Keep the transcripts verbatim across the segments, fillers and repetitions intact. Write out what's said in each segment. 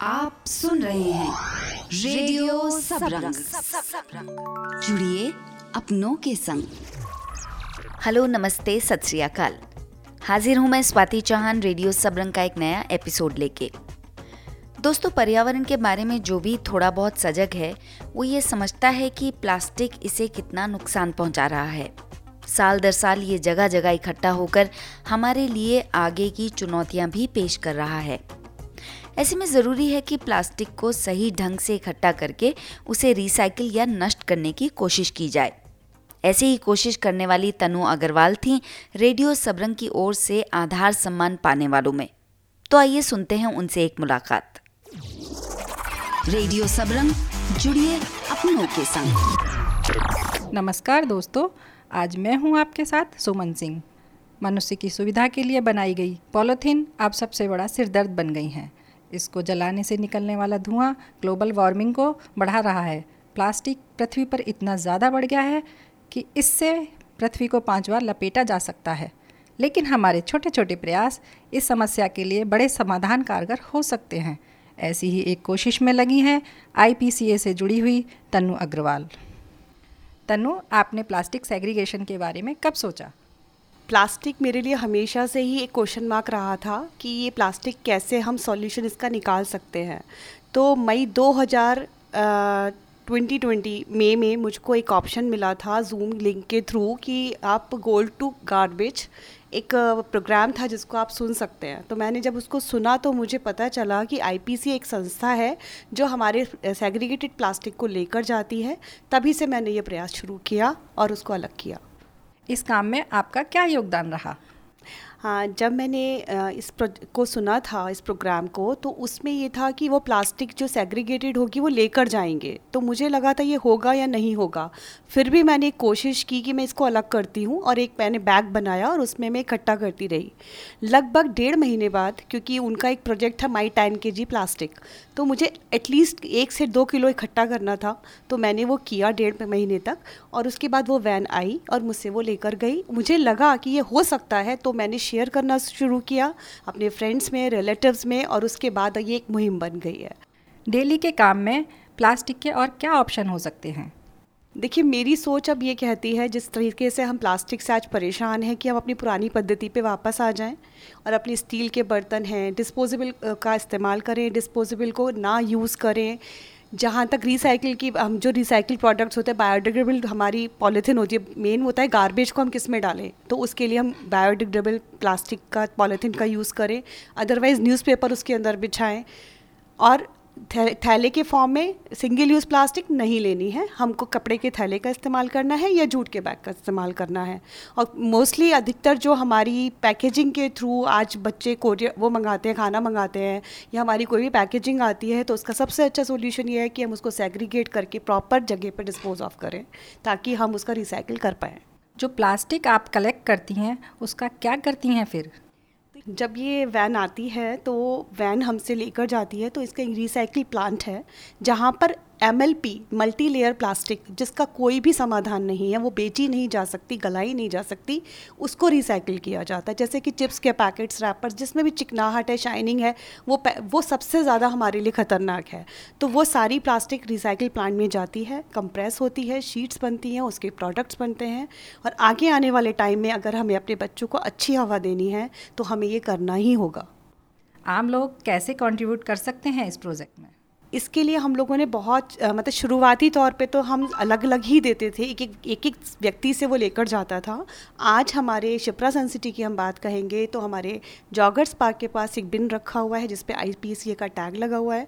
आप सुन रहे हैं रेडियो सबरंग, जुड़िए अपनों के संग। हेलो, नमस्ते, सत श्री अकाल। हाजिर हूँ मैं स्वाति चौहान रेडियो सबरंग का एक नया एपिसोड लेके। दोस्तों, पर्यावरण के बारे में जो भी थोड़ा बहुत सजग है वो ये समझता है कि प्लास्टिक इसे कितना नुकसान पहुंचा रहा है। साल दर साल ये जगह जगह इकट्ठा होकर हमारे लिए आगे की चुनौतियां भी पेश कर रहा है। ऐसे में ज़रूरी है कि प्लास्टिक को सही ढंग से इकट्ठा करके उसे रिसाइकिल या नष्ट करने की कोशिश की जाए। ऐसे ही कोशिश करने वाली तनु अग्रवाल थी रेडियो सबरंग की ओर से आधार सम्मान पाने वालों में। तो आइए सुनते हैं उनसे एक मुलाकात। रेडियो सबरंग, जुड़िए अपनों के संग। नमस्कार दोस्तों, आज मैं हूँ आपके साथ सुमन सिंह। मनुष्य की सुविधा के लिए बनाई गई पॉलीथीन अब सबसे बड़ा सिरदर्द बन गई हैं। इसको जलाने से निकलने वाला धुआं ग्लोबल वार्मिंग को बढ़ा रहा है। प्लास्टिक पृथ्वी पर इतना ज़्यादा बढ़ गया है कि इससे पृथ्वी को पांच बार लपेटा जा सकता है। लेकिन हमारे छोटे छोटे प्रयास इस समस्या के लिए बड़े समाधान कारगर हो सकते हैं। ऐसी ही एक कोशिश में लगी हैं आईपीसीए से जुड़ी हुई तनु अग्रवाल। तनु, आपने प्लास्टिक सेग्रीगेशन के बारे में कब सोचा? प्लास्टिक मेरे लिए हमेशा से ही एक क्वेश्चन मार्क रहा था कि ये प्लास्टिक कैसे हम सॉल्यूशन इसका निकाल सकते हैं। तो मई दो हज़ार ट्वेंटी ट्वेंटी मई में मुझको एक ऑप्शन मिला था जूम लिंक के थ्रू कि आप गोल्ड टू गार्बेज एक प्रोग्राम था जिसको आप सुन सकते हैं। तो मैंने जब उसको सुना तो मुझे पता चला कि आईपीसीए एक संस्था है जो हमारे सेग्रीगेटेड प्लास्टिक को लेकर जाती है। तभी से मैंने ये प्रयास शुरू किया और उसको अलग किया। इस काम में आपका क्या योगदान रहा? हाँ, जब मैंने इस को सुना था, इस प्रोग्राम को, तो उसमें ये था कि वो प्लास्टिक जो सेग्रीगेटेड होगी वो लेकर जाएंगे। तो मुझे लगा था ये होगा या नहीं होगा। फिर भी मैंने कोशिश की कि मैं इसको अलग करती हूँ और एक मैंने बैग बनाया और उसमें मैं इकट्ठा करती रही। लगभग डेढ़ महीने बाद, क्योंकि उनका एक प्रोजेक्ट था माई टेन के जी प्लास्टिक, तो मुझे एटलीस्ट एक से दो किलो इकट्ठा करना था। तो मैंने वो किया डेढ़ महीने तक और उसके बाद वो वैन आई और मुझसे वो लेकर गई। मुझे लगा कि ये हो सकता है, तो मैंने शेयर करना शुरू किया अपने फ्रेंड्स में, रिलेटिव्स में, और उसके बाद ये एक मुहिम बन गई है। डेली के काम में प्लास्टिक के और क्या ऑप्शन हो सकते हैं? देखिए, मेरी सोच अब ये कहती है, जिस तरीके से हम प्लास्टिक से आज परेशान हैं, कि हम अपनी पुरानी पद्धति पे वापस आ जाएं और अपने स्टील के बर्तन हैं, डिस्पोजेबल का इस्तेमाल करें, डिस्पोजेबल को ना यूज़ करें। जहाँ तक रिसाइकिल की, हम जो रिसाइकिल प्रोडक्ट्स होते हैं, बायोडिग्रेडेबल हमारी पॉलीथीन होती है। मेन होता है गार्बेज को हम किस में डालें, तो उसके लिए हम बायोडिग्रेडेबल प्लास्टिक का, पॉलीथीन का यूज़ करें। अदरवाइज़ न्यूज़पेपर उसके अंदर बिछाएं और थैले के फॉर्म में सिंगल यूज़ प्लास्टिक नहीं लेनी है। हमको कपड़े के थैले का इस्तेमाल करना है या जूट के बैग का इस्तेमाल करना है। और मोस्टली अधिकतर जो हमारी पैकेजिंग के थ्रू आज बच्चे कोरियर वो मंगाते हैं, खाना मंगाते हैं, या हमारी कोई भी पैकेजिंग आती है, तो उसका सबसे अच्छा सोल्यूशन ये है कि हम उसको सेग्रीगेट करके प्रॉपर जगह पर डिस्पोज ऑफ करें, ताकि हम उसका रिसाइकिल कर पाएँ। जो प्लास्टिक आप कलेक्ट करती हैं उसका क्या करती हैं फिर? जब ये वैन आती है तो वैन हमसे लेकर जाती है, तो इसका रिसाइकिल प्लांट है जहाँ पर एमएलपी, मल्टी लेयर प्लास्टिक, जिसका कोई भी समाधान नहीं है, वो बेची नहीं जा सकती, गलाई नहीं जा सकती, उसको रिसाइकिल किया जाता है। जैसे कि चिप्स के पैकेट्स, रैपर्स, जिसमें भी चिकनाहट है, शाइनिंग है, वो वो सबसे ज़्यादा हमारे लिए ख़तरनाक है। तो वो सारी प्लास्टिक रिसाइकिल प्लांट में जाती है, कंप्रेस होती है, शीट्स बनती हैं, उसके प्रोडक्ट्स बनते हैं। और आगे आने वाले टाइम में अगर हमें अपने बच्चों को अच्छी हवा देनी है तो हमें ये करना ही होगा। आम लोग कैसे कॉन्ट्रीब्यूट कर सकते हैं इस प्रोजेक्ट में? इसके लिए हम लोगों ने बहुत आ, मतलब शुरुआती तौर पे तो हम अलग अलग ही देते थे, एक एक एक एक व्यक्ति से वो लेकर जाता था। आज हमारे शिप्रा सन सिटी की हम बात कहेंगे तो हमारे जॉगर्स पार्क के पास एक बिन रखा हुआ है जिस पे आईपीसीए का टैग लगा हुआ है।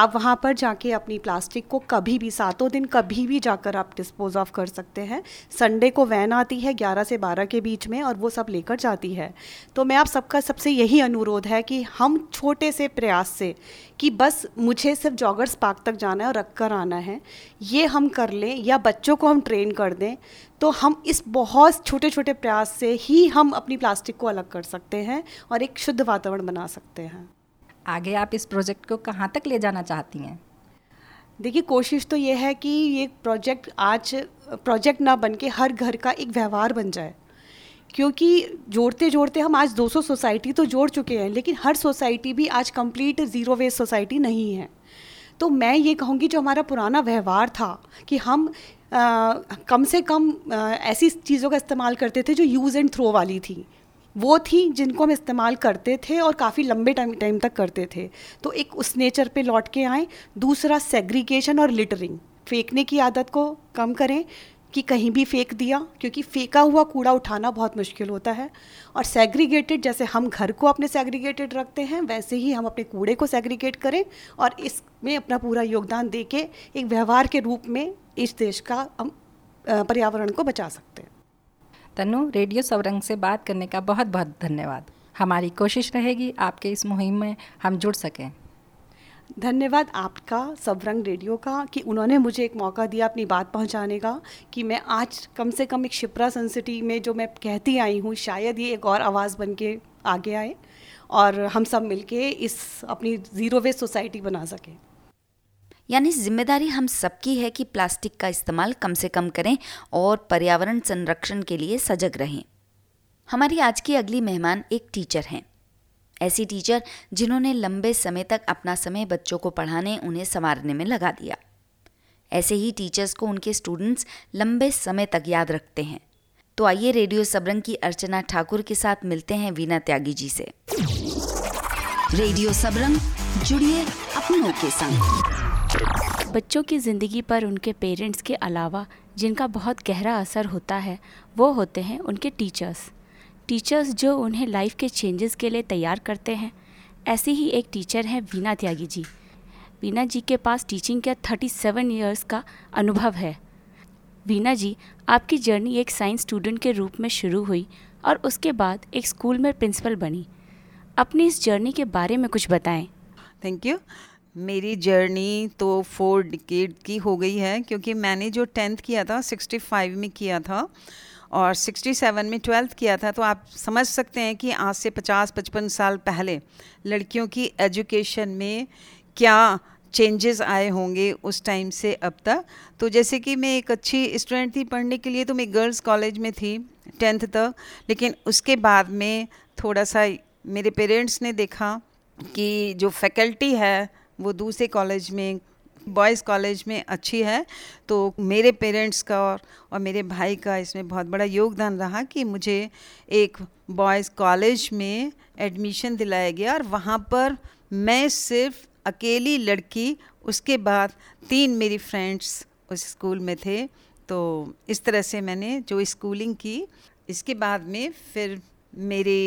आप वहाँ पर जाके अपनी प्लास्टिक को कभी भी, सातों दिन, कभी भी जाकर आप डिस्पोज ऑफ कर सकते हैं। संडे को वैन आती है ग्यारह से बारह के बीच में और वो सब लेकर जाती है। तो मैं आप सबका सबसे यही अनुरोध है कि हम छोटे से प्रयास से, कि बस मुझे सिर्फ जॉगर्स पार्क तक जाना है और रख कर आना है, ये हम कर लें, या बच्चों को हम ट्रेन कर दें, तो हम इस बहुत छोटे छोटे प्रयास से ही हम अपनी प्लास्टिक को अलग कर सकते हैं और एक शुद्ध वातावरण बना सकते हैं। आगे आप इस प्रोजेक्ट को कहाँ तक ले जाना चाहती हैं? देखिए, कोशिश तो ये है कि ये प्रोजेक्ट आज प्रोजेक्ट ना बन के हर घर का एक व्यवहार बन जाए। क्योंकि जोड़ते जोड़ते हम आज दो सौ सोसाइटी तो जोड़ चुके हैं, लेकिन हर सोसाइटी भी आज कंप्लीट ज़ीरो वेस्ट सोसाइटी नहीं है। तो मैं ये कहूँगी जो हमारा पुराना व्यवहार था कि हम आ, कम से कम आ, ऐसी चीज़ों का इस्तेमाल करते थे जो यूज़ एंड थ्रो वाली थी, वो थी जिनको हम इस्तेमाल करते थे और काफ़ी लंबे टाइम टाइम तक करते थे। तो एक उस नेचर पे लौट के आए। दूसरा सेग्रीगेशन और लिटरिंग, फेंकने की आदत को कम करें कि कहीं भी फेंक दिया, क्योंकि फेंका हुआ कूड़ा उठाना बहुत मुश्किल होता है। और सेग्रीगेटेड, जैसे हम घर को अपने सेग्रीगेटेड रखते हैं वैसे ही हम अपने कूड़े को सेग्रीगेट करें और इसमें अपना पूरा योगदान दे के एक व्यवहार के रूप में इस देश का हम पर्यावरण को बचा सकते हैं। तनु, रेडियो सबरंग से बात करने का बहुत बहुत धन्यवाद। हमारी कोशिश रहेगी आपके इस मुहिम में हम जुड़ सकें। धन्यवाद आपका, सबरंग रेडियो का, कि उन्होंने मुझे एक मौका दिया अपनी बात पहुंचाने का, कि मैं आज कम से कम एक शिप्रा सन सिटी में जो मैं कहती आई हूँ शायद ये एक और आवाज़ बन के आगे आए और हम सब मिलके इस अपनी ज़ीरो वेस्ट सोसाइटी बना सकें। यानी जिम्मेदारी हम सबकी है कि प्लास्टिक का इस्तेमाल कम से कम करें और पर्यावरण संरक्षण के लिए सजग रहें। हमारी आज की अगली मेहमान एक टीचर हैं, ऐसी टीचर जिन्होंने लंबे समय तक अपना समय बच्चों को पढ़ाने, उन्हें संवारने में लगा दिया। ऐसे ही टीचर्स को उनके स्टूडेंट्स लंबे समय तक याद रखते हैं। तो आइए रेडियो सबरंग की अर्चना ठाकुर के साथ मिलते हैं वीणा त्यागी जी से। रेडियो सबरंग, जुड़िए अपनों के संग। बच्चों की जिंदगी पर उनके पेरेंट्स के अलावा जिनका बहुत गहरा असर होता है वो होते हैं उनके टीचर्स। टीचर्स जो उन्हें लाइफ के चेंजेस के लिए तैयार करते हैं। ऐसी ही एक टीचर हैं वीणा त्यागी जी। वीणा जी के पास टीचिंग का सैंतीस इयर्स का अनुभव है। वीणा जी, आपकी जर्नी एक साइंस स्टूडेंट के रूप में शुरू हुई और उसके बाद एक स्कूल में प्रिंसिपल बनी। अपनी इस जर्नी के बारे में कुछ बताएं। Thank you. मेरी जर्नी तो फोर डिकेड की हो गई है, क्योंकि मैंने जो टेंथ किया था सिक्सटी फाइव में किया था और सड़सठ में ट्वेल्थ किया था। तो आप समझ सकते हैं कि आज से पचास पचपन साल पहले लड़कियों की एजुकेशन में क्या चेंजेस आए होंगे उस टाइम से अब तक। तो जैसे कि मैं एक अच्छी स्टूडेंट थी पढ़ने के लिए, तो मैं गर्ल्स कॉलेज में थी टेंथ तक, लेकिन उसके बाद में थोड़ा सा मेरे पेरेंट्स ने देखा कि जो फैकल्टी है वो दूसरे कॉलेज में, बॉयज़ कॉलेज में अच्छी है। तो मेरे पेरेंट्स का और, और मेरे भाई का इसमें बहुत बड़ा योगदान रहा कि मुझे एक बॉयज़ कॉलेज में एडमिशन दिलाया गया और वहाँ पर मैं सिर्फ अकेली लड़की, उसके बाद तीन मेरी फ्रेंड्स उस स्कूल में थे। तो इस तरह से मैंने जो स्कूलिंग की। इसके बाद में फिर मेरे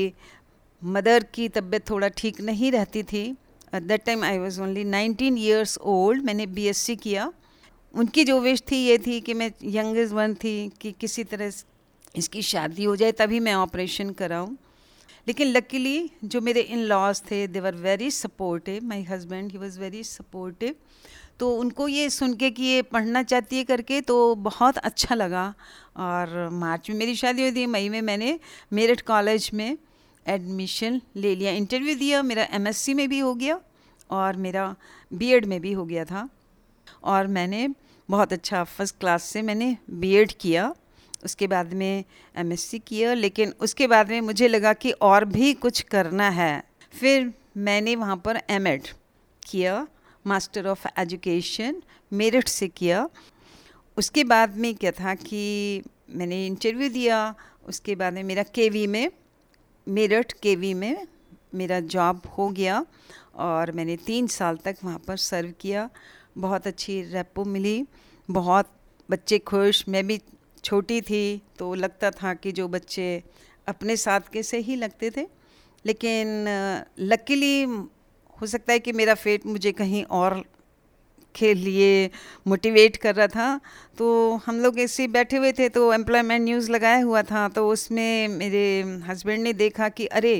मदर की तबीयत थोड़ा ठीक नहीं रहती थी। At that time I was only nineteen years old. मैंने बीएससी किया। उनकी जो विश थी ये थी कि मैं यंगेस्ट वन थी कि किसी तरह इसकी शादी हो जाए तभी मैं ऑपरेशन कराऊं। लेकिन लकीली जो मेरे इन लॉज थे, they were very supportive, my husband he was very supportive. तो उनको ये सुन के कि ये पढ़ना चाहती है करके तो बहुत अच्छा लगा। और मार्च में मेरी शादी हुई थी, मई में मैंने मेरठ कॉलेज में एडमिशन ले लिया, इंटरव्यू दिया। मेरा एमएससी में भी हो गया और मेरा बीएड में भी हो गया था और मैंने बहुत अच्छा फर्स्ट क्लास से मैंने बीएड किया। उसके बाद में एमएससी किया, लेकिन उसके बाद में मुझे लगा कि और भी कुछ करना है। फिर मैंने वहाँ पर एमएड किया, मास्टर ऑफ एजुकेशन, मेरठ से किया। उसके बाद में क्या था कि मैंने इंटरव्यू दिया। उसके बाद में मेरा केवी में, मेरठ केवी में मेरा जॉब हो गया और मैंने तीन साल तक वहाँ पर सर्व किया। बहुत अच्छी रेपो मिली, बहुत बच्चे खुश। मैं भी छोटी थी तो लगता था कि जो बच्चे अपने साथ के से ही लगते थे, लेकिन लकीली हो सकता है कि मेरा फेट मुझे कहीं और के लिए मोटिवेट कर रहा था। तो हम लोग ऐसे बैठे हुए थे तो एम्प्लॉयमेंट न्यूज़ लगाया हुआ था, तो उसमें मेरे हस्बैंड ने देखा कि अरे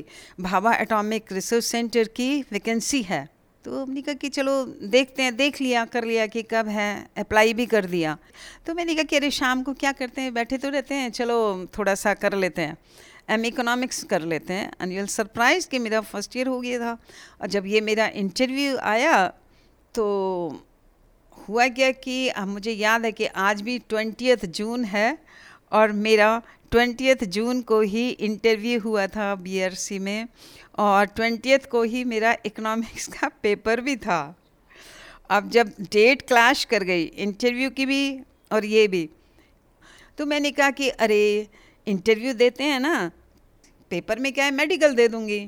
भाभा एटॉमिक रिसर्च सेंटर की वैकेंसी है। तो हमने कहा कि चलो देखते हैं, देख लिया कर लिया कि कब है, अप्लाई भी कर दिया। तो मैंने कहा कि अरे शाम को क्या करते हैं, बैठे तो रहते हैं, चलो थोड़ा सा कर लेते हैं, एम इकोनॉमिक्स कर लेते हैं। एनुअल सरप्राइज़ कि मेरा फर्स्ट ईयर हो गया था। और जब ये मेरा इंटरव्यू आया तो हुआ क्या कि अब मुझे याद है कि आज भी ट्वेंटियथ जून है और मेरा ट्वेंटियथ जून को ही इंटरव्यू हुआ था बीआरसी में और ट्वेंटियथ को ही मेरा इकोनॉमिक्स का पेपर भी था। अब जब डेट क्लैश कर गई इंटरव्यू की भी और ये भी, तो मैंने कहा कि अरे इंटरव्यू देते हैं ना, पेपर में क्या है, मेडिकल दे दूँगी।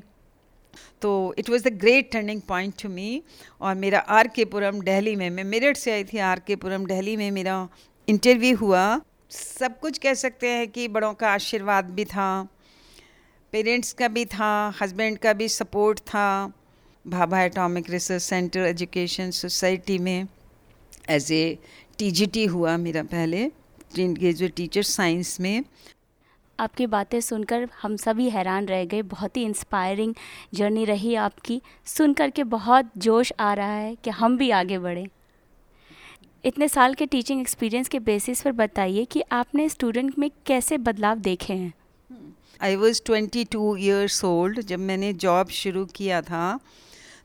तो it was the great turning point to me. और मेरा आर के पुरम दिल्ली में, मैं मेरठ से आई थी, आर के पुरम दिल्ली में मेरा इंटरव्यू हुआ। सब कुछ कह सकते हैं कि बड़ों का आशीर्वाद भी था, पेरेंट्स का भी था, हस्बैंड का भी सपोर्ट था। Bhabha atomic research centre education society में एज ए टीजीटी हुआ मेरा पहले, ग्रेजुएट टीचर साइंस में। आपकी बातें सुनकर हम सभी हैरान रह गए। बहुत ही इंस्पायरिंग जर्नी रही आपकी, सुन कर के बहुत जोश आ रहा है कि हम भी आगे बढ़ें। इतने साल के टीचिंग एक्सपीरियंस के बेसिस पर बताइए कि आपने स्टूडेंट में कैसे बदलाव देखे हैं। I was twenty two years old जब मैंने जॉब शुरू किया था,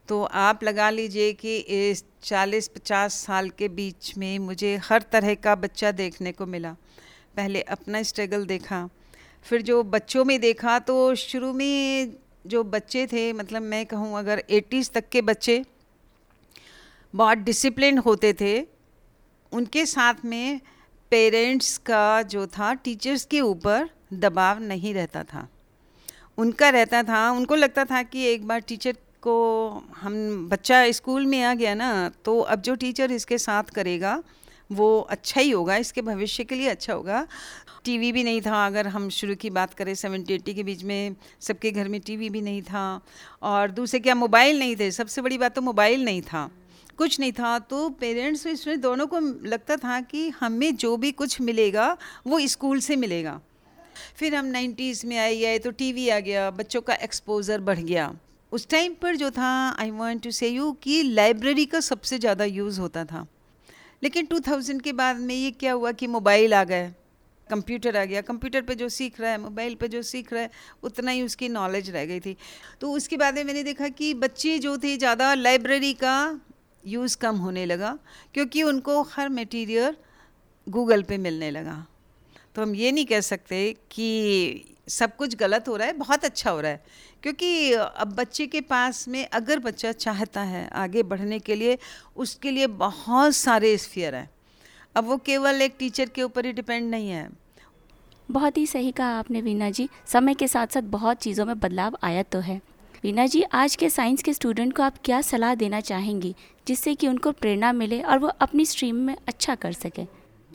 तो आप लगा लीजिए कि इस चालीस पचास साल के बीच में मुझे हर तरह का बच्चा देखने को मिला। पहले अपना स्ट्रगल देखा, फिर जो बच्चों में देखा, तो शुरू में जो बच्चे थे, मतलब मैं कहूँ अगर एटीज़ तक के बच्चे बहुत डिसिप्लिन होते थे, उनके साथ में पेरेंट्स का जो था टीचर्स के ऊपर दबाव नहीं रहता था, उनका रहता था। उनको लगता था कि एक बार टीचर को हम बच्चा स्कूल में आ गया ना, तो अब जो टीचर इसके साथ करेगा वो अच्छा ही होगा, इसके भविष्य के लिए अच्छा होगा। टीवी भी नहीं था, अगर हम शुरू की बात करें सेवेंटी एट्टी के बीच में सबके घर में टीवी भी नहीं था, और दूसरे क्या मोबाइल नहीं थे, सबसे बड़ी बात तो मोबाइल नहीं था, कुछ नहीं था। तो पेरेंट्स इसमें दोनों को लगता था कि हमें जो भी कुछ मिलेगा वो स्कूल से मिलेगा। फिर हम नाइन्टीज़ में आई आए तो टीवी आ गया, बच्चों का एक्सपोजर बढ़ गया। उस टाइम पर जो था, I want to say you कि लाइब्रेरी का सबसे ज़्यादा यूज़ होता था। लेकिन टू थाउज़ेंड के बाद में ये क्या हुआ कि मोबाइल आ गए, कंप्यूटर आ गया। कंप्यूटर पे जो सीख रहा है, मोबाइल पे जो सीख रहा है, उतना ही उसकी नॉलेज रह गई थी। तो उसके बाद में मैंने देखा कि बच्चे जो थे ज़्यादा लाइब्रेरी का यूज़ कम होने लगा, क्योंकि उनको हर मटेरियल गूगल पे मिलने लगा। तो हम ये नहीं कह सकते कि सब कुछ गलत हो रहा है, बहुत अच्छा हो रहा है, क्योंकि अब बच्चे के पास में अगर बच्चा चाहता है आगे बढ़ने के लिए, उसके लिए बहुत सारे स्फीयर हैं। अब वो केवल एक टीचर के ऊपर ही डिपेंड नहीं है। बहुत ही सही कहा आपने वीणा जी, समय के साथ साथ बहुत चीज़ों में बदलाव आया तो है। वीणा जी, आज के साइंस के स्टूडेंट को आप क्या सलाह देना चाहेंगी जिससे कि उनको प्रेरणा मिले और वो अपनी स्ट्रीम में अच्छा कर सकें?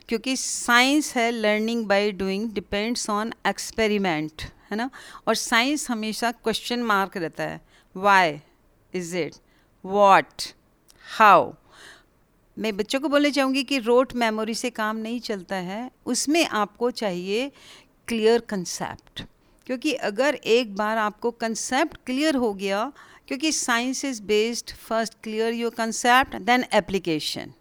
क्योंकि साइंस है learning by doing, depends on experiment, है ना। और साइंस हमेशा क्वेश्चन मार्क रहता है, why, is it, what, how. मैं बच्चों को बोलना चाहूँगी कि रोट मेमोरी से काम नहीं चलता है, उसमें आपको चाहिए क्लियर कंसेप्ट। क्योंकि अगर एक बार आपको कंसेप्ट क्लियर हो गया, क्योंकि science is based first clear your concept then application.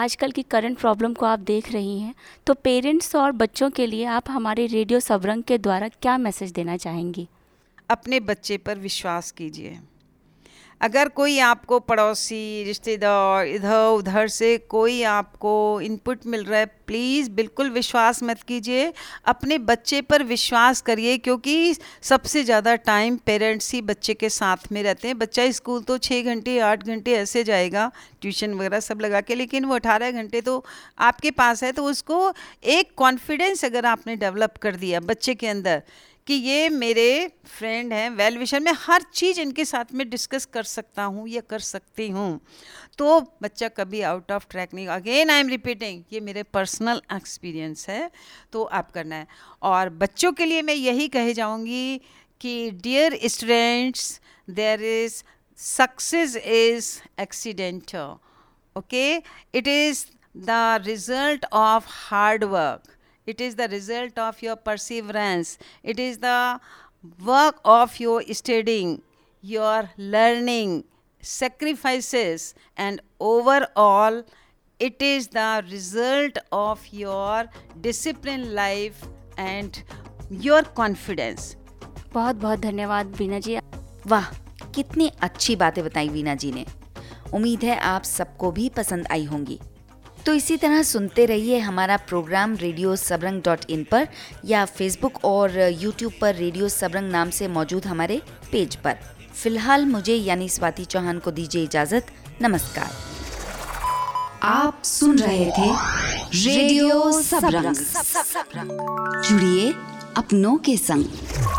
आजकल की करंट प्रॉब्लम को आप देख रही हैं, तो पेरेंट्स और बच्चों के लिए आप हमारे रेडियो सबरंग के द्वारा क्या मैसेज देना चाहेंगी? अपने बच्चे पर विश्वास कीजिए। अगर कोई आपको पड़ोसी, रिश्तेदार, इधर उधर से कोई आपको इनपुट मिल रहा है, प्लीज़ बिल्कुल विश्वास मत कीजिए, अपने बच्चे पर विश्वास करिए। क्योंकि सबसे ज़्यादा टाइम पेरेंट्स ही बच्चे के साथ में रहते हैं। बच्चा स्कूल तो छः घंटे आठ घंटे ऐसे जाएगा, ट्यूशन वगैरह सब लगा के, लेकिन वो अठारह घंटे तो आपके पास है। तो उसको एक कॉन्फिडेंस अगर आपने डेवलप कर दिया बच्चे के अंदर कि ये मेरे फ्रेंड हैं, वेल विशर, मैं हर चीज़ इनके साथ में डिस्कस कर सकता हूँ या कर सकती हूँ, तो बच्चा कभी आउट ऑफ ट्रैक नहीं। अगेन आई एम रिपीटिंग, ये मेरे पर्सनल एक्सपीरियंस है, तो आप करना है। और बच्चों के लिए मैं यही कहे जाऊँगी कि dear students, there is success is accidental, okay, it is the result of hard work, it is the result of your perseverance, it is the work of your studying, your learning, sacrifices, and overall it is the result of your disciplined life and your confidence. बहुत बहुत धन्यवाद वीणा जी। वाह, कितनी अच्छी बातें बताई वीणा जी ने। उम्मीद है आप सबको भी पसंद आई होंगी। तो इसी तरह सुनते रहिए हमारा program radio Sabrang dot in पर या फेसबुक और यूट्यूब पर रेडियो सबरंग नाम से मौजूद हमारे पेज पर। फिलहाल मुझे यानी स्वाति चौहान को दीजिए इजाजत। नमस्कार। आप सुन रहे थे रेडियो सबरंग। जुड़िए अपनों के संग।